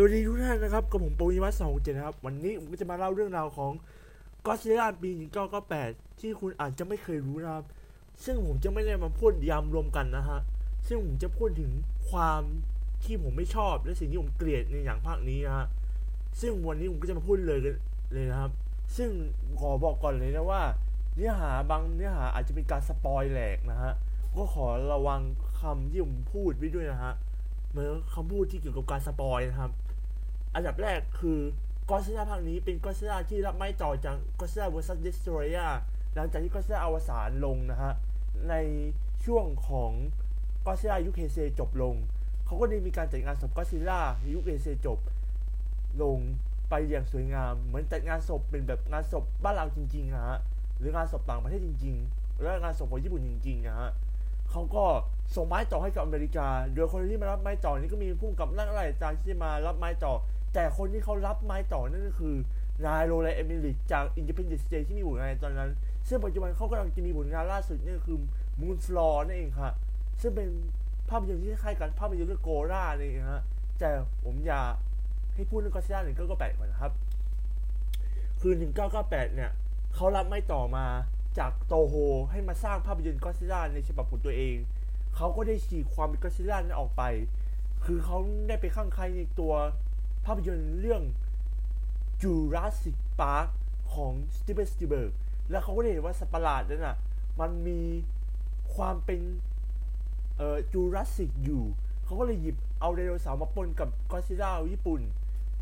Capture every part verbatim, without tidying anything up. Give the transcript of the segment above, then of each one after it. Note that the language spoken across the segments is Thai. สวัสดีทุกท่านนะครับกับผมปวิวัฒน์ สองหกเจ็ดนะครับวันนี้ผมก็จะมาเล่าเรื่องราวของ Godzilla ปีหนึ่งพันเก้าร้อยเก้าสิบแปดที่คุณอาจจะไม่เคยรู้นะครับซึ่งผมจะไม่ได้มาพูดยำรวมกันนะฮะซึ่งผมจะพูดถึงความที่ผมไม่ชอบและสิ่งที่ผมเกลียดในอย่างภาคนี้นะฮะซึ่งวันนี้ผมก็จะมาพูดเลยเลยนะครับซึ่งขอบอกก่อนเลยนะว่าเนื้อหาบางเนื้อหาอาจจะเป็นการสปอยแหลกนะฮะก็ขอระวังคำที่ผมพูดไว้ด้วยนะฮะเหมือนคำพูดที่เกี่ยวกับการสปอยนะครับอันดับแรกคือ Godzilla ภาคนี้เป็น Godzilla ที่รับไม้ต่อจาก Godzilla versus. Destoroyah หลังจากที่ Godzilla อวสานลงนะฮะในช่วงของ Godzilla ยุคเฮเซจบลงเขาก็ได้มีการจัดงานศพ Godzilla ยุคเฮเซจบลงไปอย่างสวยงามเหมือนจัดงานศพเป็นแบบงานศพบ้านเราจริงๆนะฮะหรืองานศพต่างประเทศจริงๆและงานศพของญี่ปุ่นจริงๆนะฮะเขาก็ส่งไม้ต่อให้กับอเมริกาโดยคนที่มารับไม้ต่อนี้ก็มีผู้กับนักอะไรจากที่มารับไม้ต่อแต่คนที่เขารับไม้ต่อนั่นก็คือนายโรแลนด์เอมิลิตจาก Independence Day ที่มีผลงานตอนนั้นซึ่งปัจจุบันเขากำลังจะมีผลงานล่าสุดนี่คือ Moonflower นั่นเองค่ะซึ่งเป็นภาพยนตร์ที่คล้ายกันภาพยนตร์เรื่องโกร่านี่นะฮะแต่ผมอยากให้พูดเรื่อง Godzilla หนึ่งพันเก้าร้อยเก้าสิบแปด ก่อนนะครับคือหนึ่งพันเก้าร้อยเก้าสิบแปดเนี่ยเขารับไม้ต่อมาจากโตโฮให้มาสร้างภาพยนตร์ Godzilla ในฉบับของตัวเองเขาก็ได้ฉีกความเป็น Godzilla นั้นออกไปคือเขาได้ไปข้างใครในตัวภาพยนตร์เรื่อง Jurassic Park ของสตีเวน สปีลเบิร์กแล้วเขาก็ได้เห็นว่าสัตว์ประหลาดนั้นน่ะมันมีความเป็นเอ่อ Jurassic อยู่เขาก็เลยหยิบเอาไดโนเสาร์มาปนกับ Godzilla ญี่ปุ่น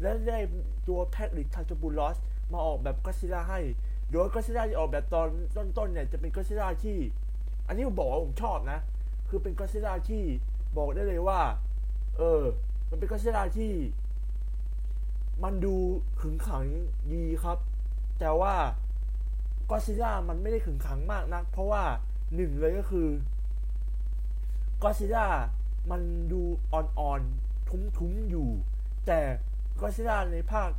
และได้ตัวแพทริค ทาจาปูลอสมาออกแบบ Godzilla ให้โดย Godzilla ที่ออกแบบตอนต้นๆเนี่ยจะเป็น Godzilla ที่อันนี้ผมบอกว่าผมชอบนะคือเป็น Godzilla ที่บอกได้เลยว่าเออมันเป็น Godzilla ที่มันดูขึงขังดีครับแต่ว่า Godzilla มันไม่ได้ขึงขังมากนักเพราะว่าหนึ่งเลยก็คือ Godzilla มันดูอ่อนๆทุ้มๆอยู่แต่ Godzilla ในภาค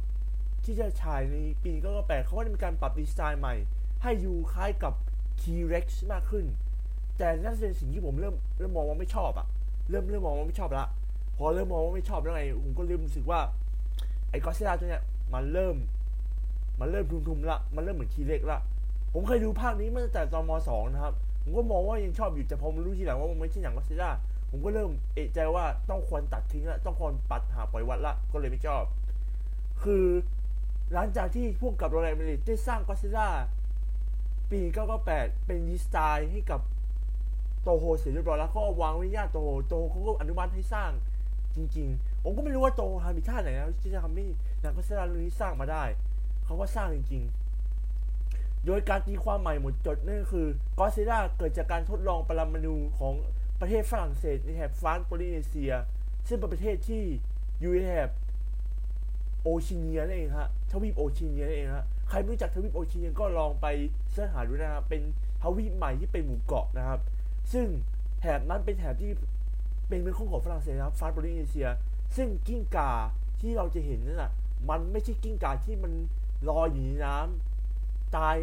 ที่จะฉายในปีหนึ่งพันเก้าร้อยเก้าสิบแปดเขาก็ได้มีการปรับดีไซน์ใหม่ให้ดูคล้ายกับ T-Rex มากขึ้นแต่นั่นเป็นสิ่งที่ผมเริ่มเริ่มมองว่าไม่ชอบอะเริ่มเริ่มมองว่าไม่ชอบละพอเริ่มมองว่าไม่ชอบแล้วไงผมก็เริ่มรู้สึกว่าไอ้ Godzilla ตัวเนี้ยมันเริ่มมันเริ่มทุมๆละมันเริ่มเหมือน T-Rex ละผมเคยดูภาคนี้มาตั้งแต่ตอนม.สอง นะครับผมก็มองว่ายังชอบอยู่แต่พอมารู้ทีหลังว่ามันไม่ใช่หนัง Godzilla ผมก็เริ่มเอะใจว่าต้องควรตัดทิ้งละต้องควรปัดหาปล่อยวัดละก็เลยไม่ชอบคือหลังจากที่พวกกับโรแลนด์ เอมิลิตได้สร้าง Godzilla ปี หนึ่งพันเก้าร้อยเก้าสิบแปดเป็นดีไซน์ให้กับโตโฮเสร็จเรียบร้อยแล้วก็วางไว้ย่าโตโฮโตโฮเขาก็อนุมัติให้สร้างจริงๆผมก็ไม่รู้ว่าโตโฮทำอีกท่าไหนนะที่จะทำให้หนัง Godzilla เรื่องนี้สร้างมาได้เขาก็สร้างจริงๆโดยการตีความใหม่หมดจดนั่นคือ Godzilla เกิดจากการทดลองปรมาณูของประเทศฝรั่งเศสในแถบฟรานซ์โพลิเนเซียซึ่งเป็นประเทศที่อยู่ในแถบโอชิเนียนั่นเองฮะทวีปโอชิเนียนั่นเองฮะใครไม่รู้จักทวีปโอชิเนียก็ลองไปเสิร์ชหาดูนะครับเป็นทวีปใหม่ที่เป็นหมู่เกาะนะครับซึ่งแถบนั้นเป็นแถบที่เป็นเมืองของฝรั่งเศสนะครับฟรานซ์โพลินีเซียซึ่งกิ้งก่าที่เราจะเห็นนั่นน่ะมันไม่ใช่กิ้งก่าที่มันลอยอยู่ในน้ำตาย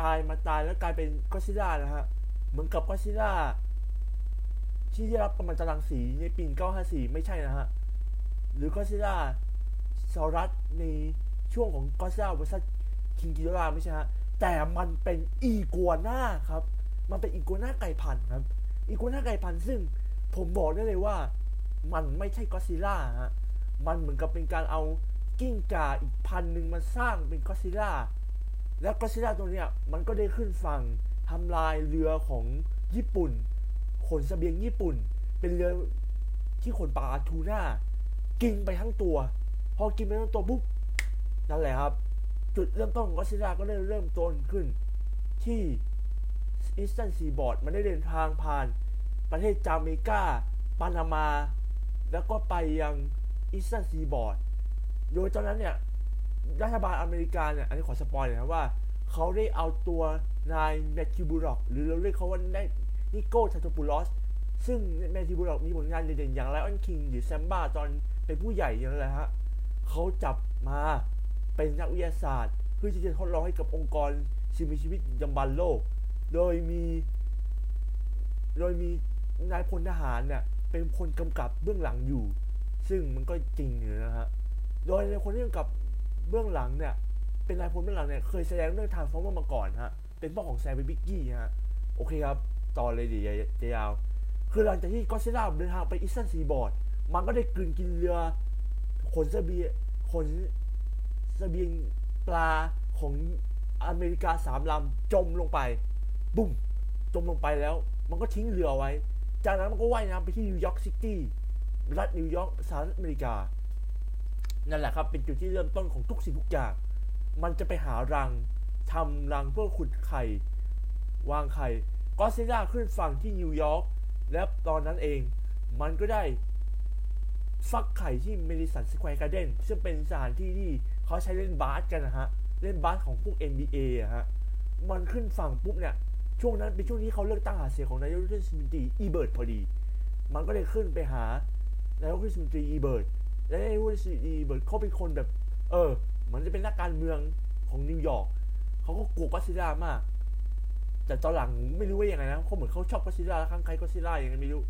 ตายมาตายแล้วกลายเป็นก็อดซิลล่านะฮะเหมือนกับก็อดซิลล่าที่ได้รับกำมันตรังสีในปีหนึ่งพันเก้าร้อยห้าสิบสี่ไม่ใช่นะฮะหรือก็อดซิลล่าซอรัสในช่วงของก็อดซิลล่าเวอร์ซัสคิงกิโดราไม่ใช่ฮะแต่มันเป็นอีกัวน่าครับมันเป็นอีกัวน่าไก่พันธุ์ครับอีกัวน่าไก่พันธุ์ซึ่งผมบอกได้เลยว่ามันไม่ใช่ก็อดซิลล่าฮะมันเหมือนกับเป็นการเอากิ้งก่าอีกพันหนึ่งมาสร้างเป็นก็อดซิลล่าแล้วก็อดซิลล่าตัวเนี้ยมันก็ได้ขึ้นฝั่งทำลายเรือของญี่ปุ่นขนเสบียงญี่ปุ่นเป็นเรือที่ขนปลาทูน่ากินไปทั้งตัวพอกินไปทั้งตัวปุ๊บนั่นแหละครับจุดเริ่มต้นของก็อดซิลล่าก็ได้เริ่มต้นขึ้นที่อีสเทิร์นซีบอร์ดมันได้เดินทางผ่านประเทศจาเมกาปานามาแล้วก็ไปยังอีสเทิร์นซีบอร์ดโดยตอนนั้นเนี่ยรัฐบาลอเมริกาเนี่ยอันนี้ขอสปอยเลยนะว่าเขาได้เอาตัวนายแมทธิว บูร็อกหรือเราเรียกเขาว่านิโก้ ทาโทปูลอสซึ่งแมทธิว บูร็อกมีผลงานเด่นๆอย่างไลออนคิงหรือแซมบ้าตอนเป็นผู้ใหญ่อย่างนั้นแหละฮะเขาจับมาเป็นนักวิทยาศาสตร์เพื่อที่จะทดลองให้กับองค์กรสิ่งมีชีวิตยมบาลโลกโดยมีโดยมีนายพลทหารเนี่ยเป็นคนกำกับเบื้องหลังอยู่ ซึ่งมันก็จริงอยู่นะฮะโดยในคนที่กำกับเบื้องหลังเนี่ยเป็นนายพลเบื้องหลังเนี่ยเคยแสดงเรื่อง Transformers มาก่อนฮะเป็นพ่อของ Sam Witwicky ฮะโอเคครับต่อเลยดิจะยาวคือหลังจากที่Godzillaเดินทางไปอีสเทิร์นซีบอร์ดมันก็ได้กลืนกินเรือขนเสบียงขนเสบียงปลาของอเมริกาสามลำจมลงไปบุ้มจมลงไปแล้วมันก็ทิ้งเรือไว้จากนั้นมันก็ว่ายน้ำไปที่นิวยอร์กซิตี้รัฐนิวยอร์กสหรัฐอเมริกานั่นแหละครับเป็นจุดที่เริ่มต้นของทุกสิ่งทุกอย่างมันจะไปหารังทำรังเพื่อขุดไข่วางไข่ก็อดซิลล่าขึ้นฝั่งที่นิวยอร์กและตอนนั้นเองมันก็ได้ฟักไข่ที่เมดิสันสแควร์การ์เด้นซึ่งเป็นสถานที่ที่เขาใช้เล่นบาสกันนะฮะเล่นบาสของพวก เอ็น บี เอ อะฮะมันขึ้นฝั่งปุ๊บเนี่ยช่วงนั้นเป็นช่วงที่เขาเลือกตั้งหาเสียงของนายกรัฐมนตรีอีเบิร์ตพอดีมันก็เลยขึ้นไปหานายกรัฐมนตรีอีเบิร์ตและนายกรัฐมนตรีอีเบิร์ตเขาเป็นคนแบบเออมันจะเป็นนักการเมืองของนิวยอร์กเขาก็กลัวก็อดซิลล่ามากแต่ตอนหลังไม่รู้ว่าอย่างไรนะเขาเหมือนเขาชอบก็อดซิลล่าแล้วข้างใครก็อดซิลล่าอย่างนั้นไม่รู้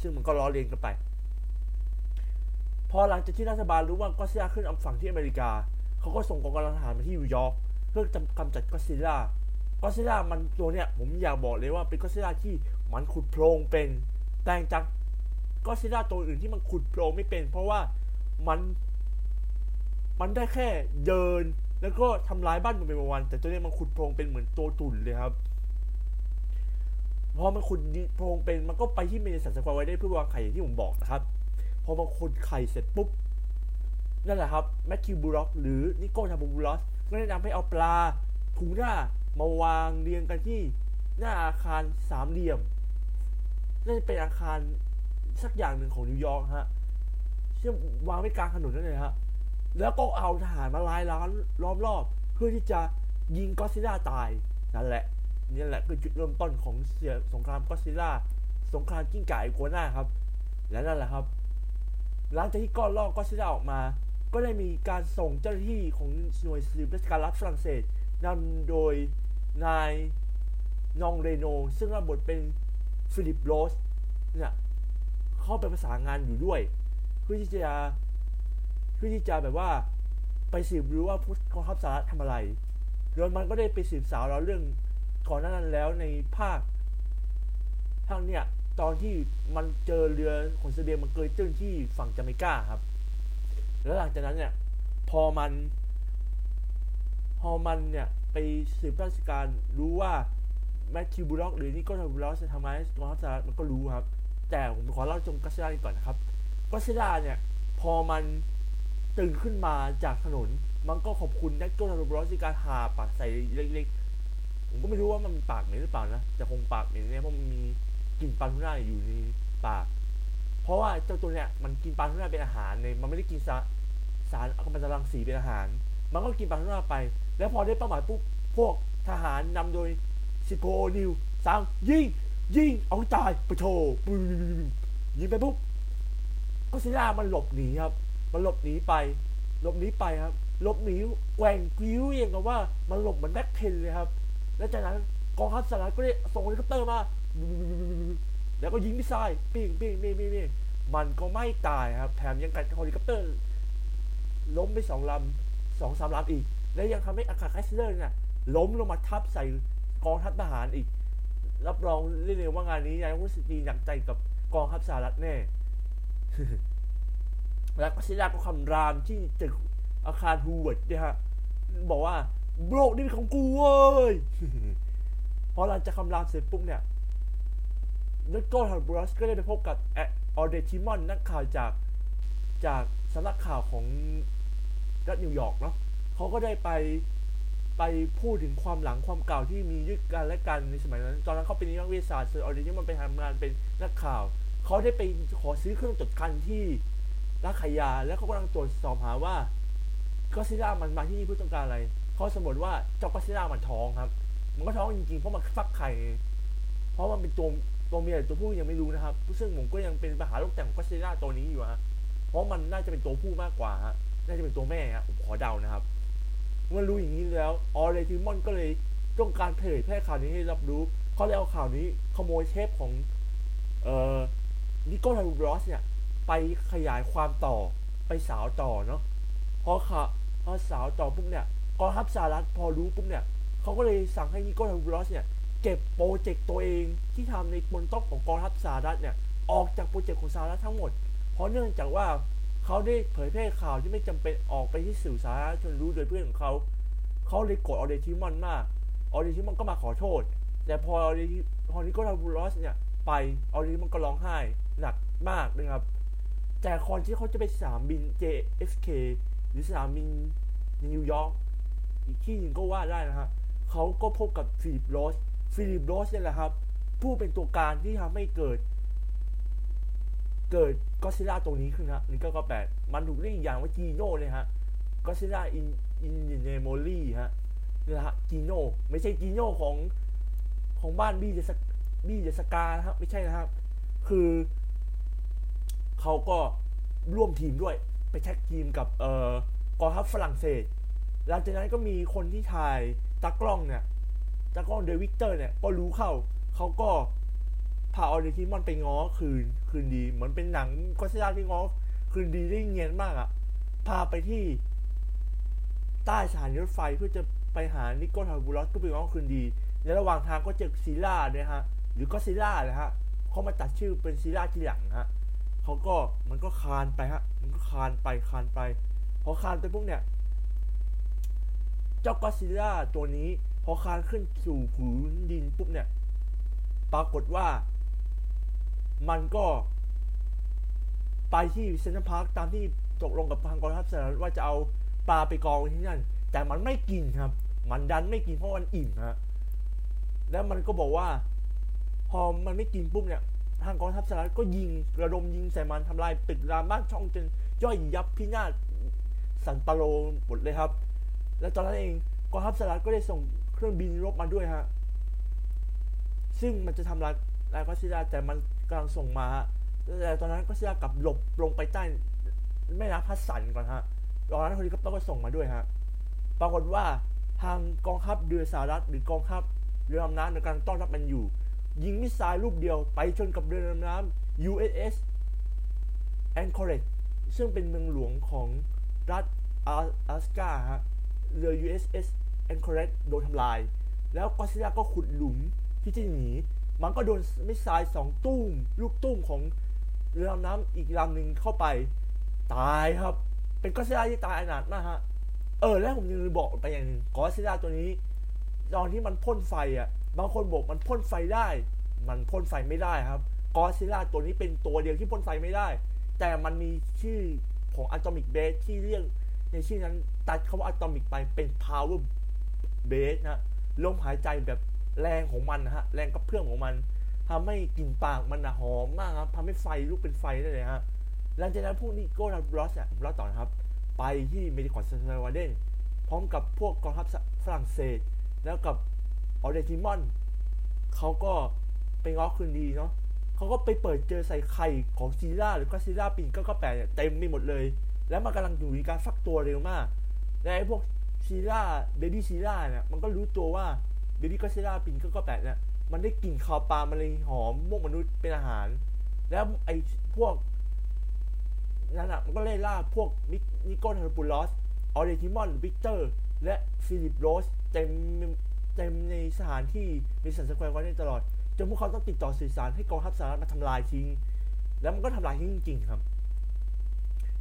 ซึ่งมันก็ล้อเลียนกันไปพอหลังจากที่รัฐบาลรู้ว่าก็อดซิลล่าขึ้นอัมฝั่งที่อเมริกาเขาก็ส่งกองกำลังทหารมาที่นิวยอร์กเพื่อกำจัดก็อดซิลล่าก็อดซิลล่ามันตัวเนี้ยผมอยากบอกเลยว่าเป็นก็อดซิลล่าที่มันขุดโพรงเป็นแต่จากก็อดซิลล่าตัวอื่นที่มันขุดโพรงไม่เป็นเพราะว่ามันมันได้แค่เดินแล้วก็ทำร้ายบ้านมันเป็นวันแต่ตัวนี้มันขุดโพรงเป็นเหมือนตัวตุ่นเลยครับพอมันขุดโพรงเป็นมันก็ไปที่เมดิสันสแควร์ไว้ได้เพื่อวางไข่อย่างที่ผมบอกนะครับพอมันขุดไข่เสร็จปุ๊บนั่นแหละครับแมคคิวบูล็อกหรือนิโก้ทาบูบูลอสก็แนะนำให้เอาปลาถุงหน้ามาวางเรียงกันที่หน้าอาคารสามเหลี่ยมน่าจะเป็นอาคารสักอย่างหนึ่งของนิวยอร์กฮะซึ่งวางไว้กลางถนนนั่นเลยฮะแล้วก็เอาทหารมาลายล้อมล้อมรอบเพื่อที่จะยิงก็อดซิลล่าตายนั่นแหละนี่แหละคือจุดเริ่มต้นของสงครามก็อดซิลล่าสงครามกิ้งก่าอีกัวน่าครับและนั่นแหละครับหลังจากที่ก้อนล่อก็อดซิลล่าออกมาก็ได้มีการส่งเจ้าหน้าที่ของหน่วยสืบราชการลับฝรั่งเศสนำโดยนายนองเรโนซึ่งรับบทเป็นฟิลิปโรสเนี่ยเข้าไปประสานงานอยู่ด้วยเพื่อที่จะเพื่อที่จะแบบว่าไปสืบรู้ว่ากองทัพสหรัฐทำอะไรโดยมันก็ได้ไปสืบสาวแล้วเรื่องก่อนหน้านั้นแล้วในภาคทางเนี่ยตอนที่มันเจอเรือขนเสบียงมันเกยตื้นที่ฝั่งจาเมกาครับแล้วหลังจากนั้นเนี่ยพอมันพอมันเนี่ยไปสืบราชการรู้ว่าแมทธิวบูล็อกหรือนี่ก็ทำบูล็อกจะทำร้ายกองทัพสหรัฐมันก็รู้ครับแต่ผมขอเล่าจงกัสซิล่าก่อนนะครับกัสซิล่าเนี่ยพอมันตื่นขึ้นมาจากถนนมันก็ขอบคุณนักโจรทำร้ายด้วยการหาปากใส่เล็กๆผมก็ไม่รู้ว่ามันปากเหม็นหรือเปล่านะแต่คงปากเหม็นเนี่ยเพราะมันมีกลิ่นปลาทูน่าอยู่ในปากเพราะว่าเจ้าตัวเนี่ยมันกินปลาทูน่าเป็นอาหารในมันไม่ได้กินสารสารกัมมันตรังสีเป็นอาหารมันก็กินปลาทูน่าไปแล้วพอได้เป้าหมายปุ๊บพวกทหารนำโดยซิโกโอนิวสามยิงยิงเอาตายปะโถยิงไปปุ๊บก็ซิล่ามันหลบหนีครับมันหลบหนีไปหลบหนีไปครับหลบหนีแหว่งกิ้วอย่างกับว่ามันหลบเหมือนแบ็คเพนเลยครับและจากนั้นกองทัพสหรัฐก็ได้ส่งเฮลิคอปเตอร์มาแล้วก็ยิงมิสไซล์ปิ้งปิ้งปิ้งปิ้งมันก็ไม่ตายครับแถมยังกัดเฮลิคอปเตอร์ล้มไปสองลำสองสามลำอีกและยังทำให้อากาศแคสเซอร์เนี่ยล้มลงมาทับใส่กองทัพทหารอีกรับรองได้เลยว่างานนี้นายกรัฐมนตรีหนักใจกับกองทัพสหรัฐแน่แล้วก็ซิล่าก็คำรามที่ตึกอาคารฮูเวิร์ดเนี่ยฮะบอกว่าโลกนี้เป็นของกูเว้ยพอหลังจากคำรามเสร็จปุ๊บเนี่ยนักโทษฮาร์บูรัสก็ได้ไปพบกับแออเดทิมอนนักข่าวจากจากสำนักข่าวของรัฐนิวยอร์กเนาะเขาก็ได้ไปไปพูดถึงความหลังความเก่าที่มียึดกันและกันในสมัยนั้นตอนนั้นเขาเป็นนักวิทยาศาสตร์ส่วนออเดทิมอนไปทำงานเป็นนักข่าวเขาได้ไปขอซื้อเครื่องตรวจคันที่รักขยาแล้วเขากำลังตรวจสอบหาว่าก็อดซิลล่ามันมาที่นี่เพื่อต้องการอะไรเขาสมมติว่าเจ้าก็อดซิลล่ามันท้องครับมันก็ท้องจริงๆเพราะมันฟักไข่เพราะมันเป็นตัวตัวเมียตัวผู้ยังไม่รู้นะครับซึ่งผมก็ยังเป็นปัญหาโรคแต่งของก็อดซิลล่าตัวนี้อยู่ฮะเพราะมันน่าจะเป็นตัวผู้มากกว่าฮะน่าจะเป็นตัวแม่ฮะผมขอเดานะครับเมื่อรู้อย่างนี้แล้วออเรติมอนก็เลยต้องการเผยแพร่ข่าวนี้ให้รับรู้เขาเลยเอาข่าวนี้ขโมยเทปของเอ่อนิโก้ทารูบรอสเนี่ย ไปขยายความต่อไปสาวต่อเนาะพอค่ะพอสาวต่อปุ๊บเนี่ยกองทัพสหรัฐพอรู้ปุ๊บเนี่ยเขาก็เลยสั่งให้นิโคลัส ลอสเนี่ยเก็บโปรเจกต์ตัวเองที่ทำในบนโต๊ะของกองทัพสหรัฐเนี่ยออกจากโปรเจกต์ของสหรัฐทั้งหมดเพราะเนื่องจากว่าเขาได้เผยแพร่ข่าวที่ไม่จำเป็นออกไปที่สื่อสาธารณชนรู้โดยเพื่อนของเขาเขาเลยโกรธออเดทิมอนมากออเดทิมอนก็มาขอโทษแต่พอออเดทิพอนิโคลัส ลอสเนี่ยไปออเดทิมอนก็ร้องไห้หนักมากนะครับแต่คอนที่เขาจะไปสนามบิน เจ เอฟ เค หรือสนามบินนิวยอร์กอีกที่หนึ่งก็ว่าได้นะครับเขาก็พบกับฟิลิป โรสฟิลิป โรสเนี่ยแหละครับผู้เป็นตัวการที่ทำให้เกิดเกิดก็ซิล่าตรงนี้ขึ้นนะหนึ่งเก้าเก้าแปดมันถูกเรียกอย่างว่าจีโน่เลยฮะก็ซิล่าอินอินเนโมลี่ฮะนี่แหละฮะจีโน่ไม่ใช่จีโน่ของของบ้านบี้เดสบี้เดสกานะครับไม่ใช่นะครับคือเขาก็ร่วมทีมด้วยไปแท็กทีมกับเอ่อกองทัพฝรั่งเศสหลังจากนั้นก็มีคนที่ถ่ายตากล้องเนี่ยตากล้องเดวิดเตอร์เนี่ยก็รู้เข้าเขาก็พาออริจิมอนไปง้อคืนคืนดีเหมือนเป็นหนังก็ซิล่าที่ง้อคืนดีได้เงียนมากอ่ะพาไปที่ใต้สถานีรถไฟเพื่อจะไปหานิโคลัส ลอสก็ไปง้อคืนดีในระหว่างทางก็เจอซิล่าเนี่ยฮะหรือก็ซิล่าเลยฮะเขามาตัดชื่อเป็นซิล่าทีหลังฮะเขาก็มันก็คานไปฮะมันก็คานไปคานไปพอคานไปพวกเนี่ยเจ้าก็ซิล่าตัวนี้พอคานขึ้นสู่ผืนดินปุ๊บเนี่ยปรากฏว่ามันก็ไปที่เซ็นทรัลพาร์คตามที่ตกลงกับทางกองทัพสหรัฐว่าจะเอาปลาไปกองที่นั่นแต่มันไม่กินครับมันดันไม่กินเพราะมันอิ่มฮะแล้วมันก็บอกว่าพอมันไม่กินปุ๊บเนี่ยทางกองทัพสหรัฐก็ยิงระดมยิงใส่มันทำลายตึกรามบ้านช่องจนย่อยยับพินาศสันตโลหมดเลยครับและตอนนั้นเองกองทัพสหรัฐก็ได้ส่งเครื่องบินรบมาด้วยฮะซึ่งมันจะทำลายลายก็ซิล่าแต่มันกำลังส่งมาฮะแต่ตอนนั้นก็ซิล่ากลับหลบลงไปใต้แม่น้ำพัดสันก่อนฮะตอนนั้นคนนี้ก็ส่งมาด้วยฮะปรากฏว่าทางกองทัพเรือสหรัฐหรือกองทัพเรือดำน้ำในการต้อนรับมันอยู่ยิงมิสไซล์ลูกเดียวไปชนกับเรือดำน้ำ ยู เอส เอส Anchorage ซึ่งเป็นเมืองหลวงของรัฐ阿阿斯加ฮะเรือ ยู เอส เอส Anchorage โดนทำลายแล้วก็ซิล่าก็ขุดหลุมที่จะหนีมันก็โดนมิสไซล์สองตุ้มลูกตุ้มของเรือดำน้ำอีกลำหนึ่งเข้าไปตายครับเป็นก็ซิล่าที่ตายอนาถมากฮะเออแล้วผมยังบอกไปอย่างนึงก็ซิล่าตัวนี้ตอนที่มันพ่นไฟอ่ะบางคนบอกมันพ่นไฟได้มันพ่นไฟไม่ได้ครับก็ซิล่าตัวนี้เป็นตัวเดียวที่พ่นไฟไม่ได้แต่มันมีชื่อของอะตอมิกเบสที่เรียกในชื่อนั้นตัดคำว่าอะตอมิกไปเป็นพาวเวอร์เบสนะลมหายใจแบบแรงของมันนะฮะแรงกระเพื่อมของมันทำให้กลิ่นปากมันนะหอมมากครับทำให้ไฟลุกเป็นไฟได้เลยฮะหลังจากนั้นพวกนี้ก็รับลอสเนี่ยรับต่อนะครับไปที่เมดิคอนซาวาเดนพร้อมกับพวกกองทัพฝรั่งเศสแล้วกับออเดทิมอนเขาก็ไปง้อคืนดีเนาะเขาก็ไปเปิดเจอใส่ไข่ของซีล่าหรือก็ซีล่าปีนก็กระแปะเนี่ยเต็มไปหมดเลยแล้วมันกำลังอยู่ในการฟักตัวเร็วมากและไอ้พวกซีล่าเบบี้ซีล่าเนี่ยมันก็รู้ตัวว่าเบบี้ก็ซิล่าปิ่นก็แปะเนี่ยมันได้กลิ่นคาวปลามันเลยหอมพวกมนุษย์เป็นอาหารแล้วไอ้พวกนั่นอ่ะมันก็เล่ล่าพวกนิโคลัส ลอสออเดทิมอนวิกเตอร์และฟิลิป โรสเต็มเต็มในสถานที่มีสันสแควร์กันตลอดจนพวกเขาต้องติดต่อสื่อสารให้กองทัพสหรัฐมาทำลายทิ้งแล้วมันก็ทำลายทิ้งจริงๆครับ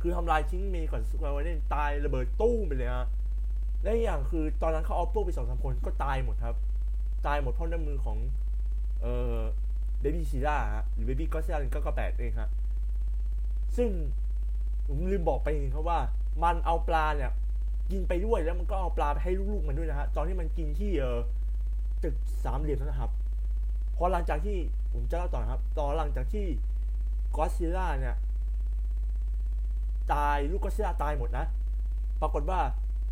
คือทำลายทิ้งเมย์ก่อนสันสแควร์กันตายระเบิดตู้มไปเลยฮะและอย่างคือตอนนั้นเขาเอาพวกไปสองสามคนก็ตายหมดครับตายหมดเพราะน้ำมือของเอ่อเบบี้ซีล่าหรือเบบี้ก็ซิล่าก็แปดเองครับซึ่งผมลืมบอกไปเองครับว่ามันเอาปลาเนี่ยกินไปด้วยแล้วมันก็เอาปลาไปให้ลูกๆมันด้วยนะฮะตอนที่มันกินที่เอ่อตึกสามเหลี่ยมนะครับพอหลังจากที่ผมจะเล่าต่อครับตอนหลังจากที่ก็ซิล่าเนี่ยตายลูกก็ซิล่าตายหมดนะปรากฏว่า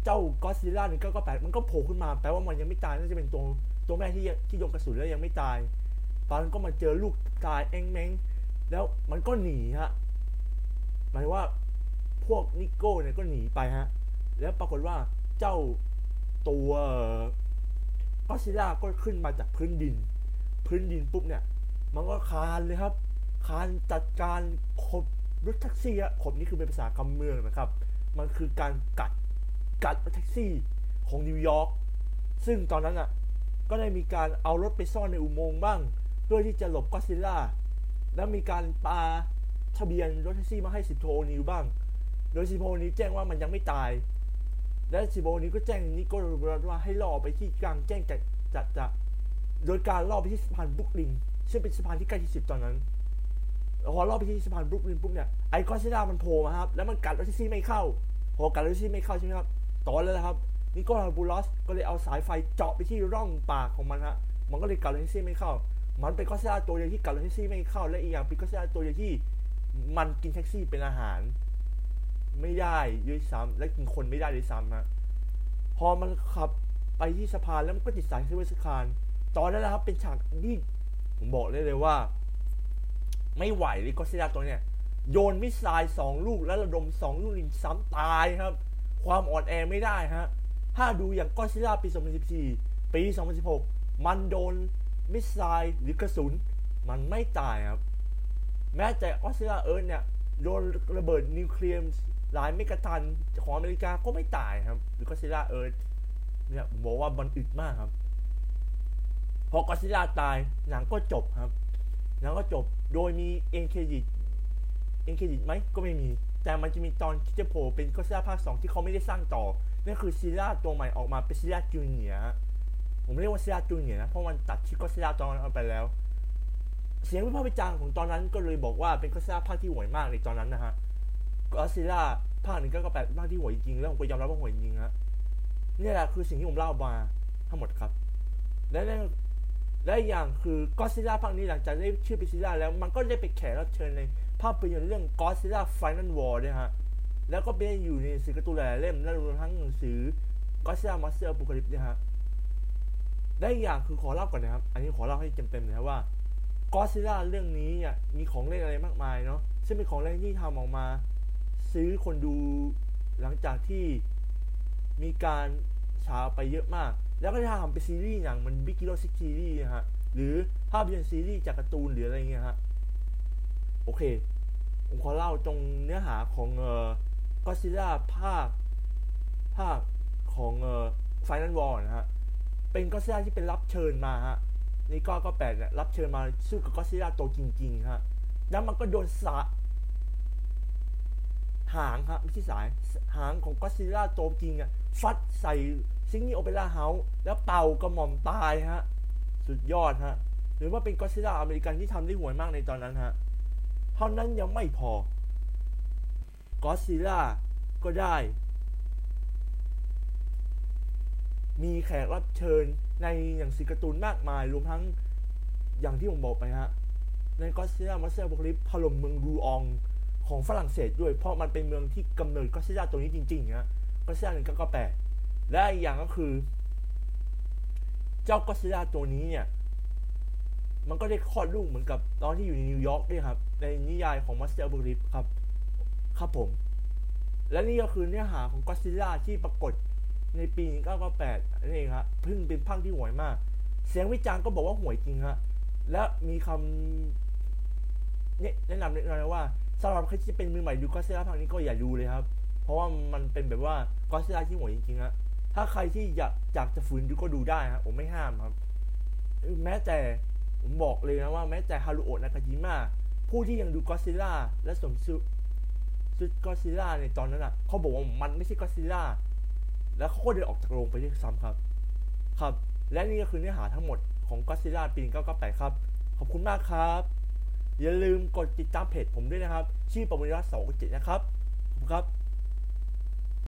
เจ้าก็ซิล่าเนี่ยก็แปดมันก็โผล่ขึ้นมาแปลว่ามันยังไม่ตายน่าจะเป็นตัวตัวแม่ที่ที่โดนกระสุนแล้วยังไม่ตายตอนนั้นก็มาเจอลูกตายเอ็งเม้งแล้วมันก็หนีฮะหมายว่าพวกนิโก้เนี่ยก็หนีไปฮะแล้วปรากฏว่าเจ้าตัวก็ซิล่าก็ขึ้นมาจากพื้นดินพื้นดินปุ๊บเนี่ยมันก็คานเลยครับคานจัดการขบ รถแท็กซี่อะผมนี่คือเป็นภาษาคำเมืองนะครับมันคือการกัดกัดรถแท็กซี่ของนิวยอร์กซึ่งตอนนั้นอะก็ได้มีการเอารถไปซ่อนในอุโมงค์บ้างเพื่อที่จะหลบก็อดซิลล่าแล้วมีการปาทะเบียนรถแท็กซี่มาให้สิบโทนิวบ้างโดยสิบโทนิวแจ้งว่ามันยังไม่ตายและสิบโทนิวก็แจ้งนิโก้ว่าให้ล่อไปที่กลางแจ้งจัดจัดจัดโดยการล่อไปที่สะพานบรุกลินซึ่งเป็นสะพานที่ใกล้ที่สุดตอนนั้นพอล่อไปที่สะพานบรุกลินปุ๊บเนี่ยไอ้ก็อดซิลล่ามันโผล่มาครับแล้วมันกัดรถแท็กซี่ไม่เข้าพอกัดรถแท็กซี่ไม่เข้าใช่ไหมครับต่อแล้วนะครับนิโก้บูลอสก็เลยเอาสายไฟเจาะไปที่ร่องปากของมันฮะมันก็เลยกัดรถแท็กซี่ไม่เข้ามันเป็นก็อดซิลล่าตัวเดียวที่กัดรถแท็กซี่ไม่เข้าและอีกอย่างเป็นก็อดซิลล่าตัวเดียวที่มันกินแท็กซี่เป็นอาหารไม่ได้ด้วยซ้ำและกินคนไม่ได้ด้วยซ้ำฮะพอมันขับไปที่สะพานแล้วมันก็ติดสายเคเบิลสะพานตอนนั้นนะครับเป็นฉากที่ผมบอกเลยเลยว่าไม่ไหวเลยก็อดซิลล่าตัวเนี้ยโยนมิสไซล์สองลูกและระดมสองลูกยิงซ้ำตายครับความอ่อนแอไม่ได้ฮะถ้าดูอย่างก็อดซิลล่าปีสองพันสิบสี่ปีสองพันสิบหกมันโดนมิสไซล์หรือกระสุนมันไม่ตายครับแม้แต่ก็อดซิลล่าเอิร์ธเนี่ยโดนระเบิดนิวเคลียร์หลายเมกะตันของอเมริกาก็ไม่ตายครับหรือก็อดซิลล่าเอิร์ธเนี่ยผมบอกว่ามันอึดมากครับพอก็อดซิลล่าตายหนังก็จบครับหนังก็จบโดยมีเอ็นเครดิตเอ็นเครดิตไหมก็ไม่มีแต่มันจะมีตอนที่จะโผล่เป็นก็อดซิลล่าภาคสองที่เขาไม่ได้สร้างต่อนั่นคือซิลล่าตัวใหม่ออกมาเป็นซิลล่าจูเนียร์ผมเรียกว่าซิลล่าจูเนียร์นะเพราะมันตัดชื่อก็อดซิลล่าตอนนั้นไปแล้วเสียงวิพากษ์วิจารณ์ของตอนนั้นก็เลยบอกว่าเป็นก็อดซิลล่าภาคที่ห่วยมากในตอนนั้นนะฮะก็อดซิลล่าภาคหนึ่งก็เป็นภาคที่ห่วยจริงแล้วผมก็ยอมรับว่าห่วยจริงฮะนี่แหละคือสิ่งที่ผมเล่ามาทั้งหมดครับและและอย่างคือก็อดซิลล่าภาคนี้หลังจากได้ชื่อเป็นซิลล่าแล้วมันก็ได้ไปแขกรับเชิญในภาพยนตร์เรื่อง Godzilla Final Wars ด้วยฮะแล้วก็เป็นอยู่ในหนังสือการ์ตูนหลายเล่มและรวมทั้งหนังสือ Godzilla Monster Apocalypse ด้วยฮะได้อย่างคือขอเล่าก่อนนะครับอันนี้ขอเล่าให้เต็มๆเลยว่าGodzilla เรื่องนี้เนี่ยมีของเล่นอะไรมากมายเนาะซึ่งเป็นของเล่นที่ทำออกมาซื้อคนดูหลังจากที่มีการฉายไปเยอะมากแล้วก็ทำเป็นซีรีส์อย่างมัน Big Hero Six ซีรีส์นะฮะหรือภาพยนตร์ซีรีส์จากการ์ตูนหรืออะไรเงี้ยฮะโอเคผมขอเล่าตรงเนื้อหาของเอ่อ Godzilla ภาคภาคของเอ่อ Final War นะฮะเป็น Godzilla ที่เป็นรับเชิญมาฮะนี่ก็ก็แปลกเนี่ยรับเชิญมาสู้กับก็อดซิลล่าตัวจริงๆฮะแล้วมันก็โดนสะหางฮะไม่ใช่สายหางของก็อดซิลล่าตัวจริงอ่ะฟัดใส่ซิงนี่โอเปร่าเฮาส์แล้วเป่ากระหม่อมตายฮะสุดยอดฮะหรือว่าเป็นก็อดซิลล่าอเมริกันที่ทำได้ห่วยมากในตอนนั้นฮะเท่านั้นยังไม่พอก็อดซิลล่าก็ได้มีแขกรับเชิญในอย่างสีการ์ตูนมากมายรวมทั้งอย่างที่ผมบอกไปฮะในก็อดซิลล่า Monster Apocalypse ถล่มเมืองรูอองของฝรั่งเศสด้วยเพราะมันเป็นเมืองที่กำเนิดก็อดซิลล่าตัวนี้จริงๆฮะก็อดซิลล่าหนึ่งเก้าเก้าแปดและอีกอย่างก็คือเจ้าก็อดซิลล่าตัวนี้เนี่ยมันก็ได้คลอดลูกเหมือนกับตอนที่อยู่ในนิวยอร์กด้วยครับในนิยายของ Monster Apocalypse ครับครับผมและนี่ก็คือเนื้อหาของก็อดซิลล่าที่ปรากฏในปีหนึ่งเก้าเก้าแปดนั่นเองฮะพึ่งเป็นภาคที่ห่วยมากเสียงวิจารณ์ก็บอกว่าห่วยจริงฮะและมีคำเนี่ยแนะนำเล็กน้อยว่าสำหรับใครที่เป็นมือใหม่ดูก็อดซิลล่าภาคนี้ก็อย่าดูเลยครับเพราะว่ามันเป็นแบบว่าก็อดซิลล่าที่ห่วยจริงๆฮะถ้าใครที่อยากอยากจะฝืนดูก็ดูได้ฮะผมไม่ห้ามครับแม้แต่ผมบอกเลยนะว่าแม้แต่ฮารุโอะ นากาจิมะผู้ที่ยังดูก็อดซิลล่าและสมสุดสุดก็อดซิลล่าในตอนนั้นอ่ะเขาบอกว่ามันไม่ใช่ก็อดซิลล่าแล้วเขาก็เดินออกจากโรงไปด้วยซ้ำครับครับและนี่ก็คือเนื้อหาทั้งหมดของ Godzilla ปีหนึ่งเก้าเก้าแปดครับขอบคุณมากครับอย่าลืมกดติดตามเพจผมด้วยนะครับชื่อปวินรัตน์ สองเจ็ดนะครับขอบคุณครับ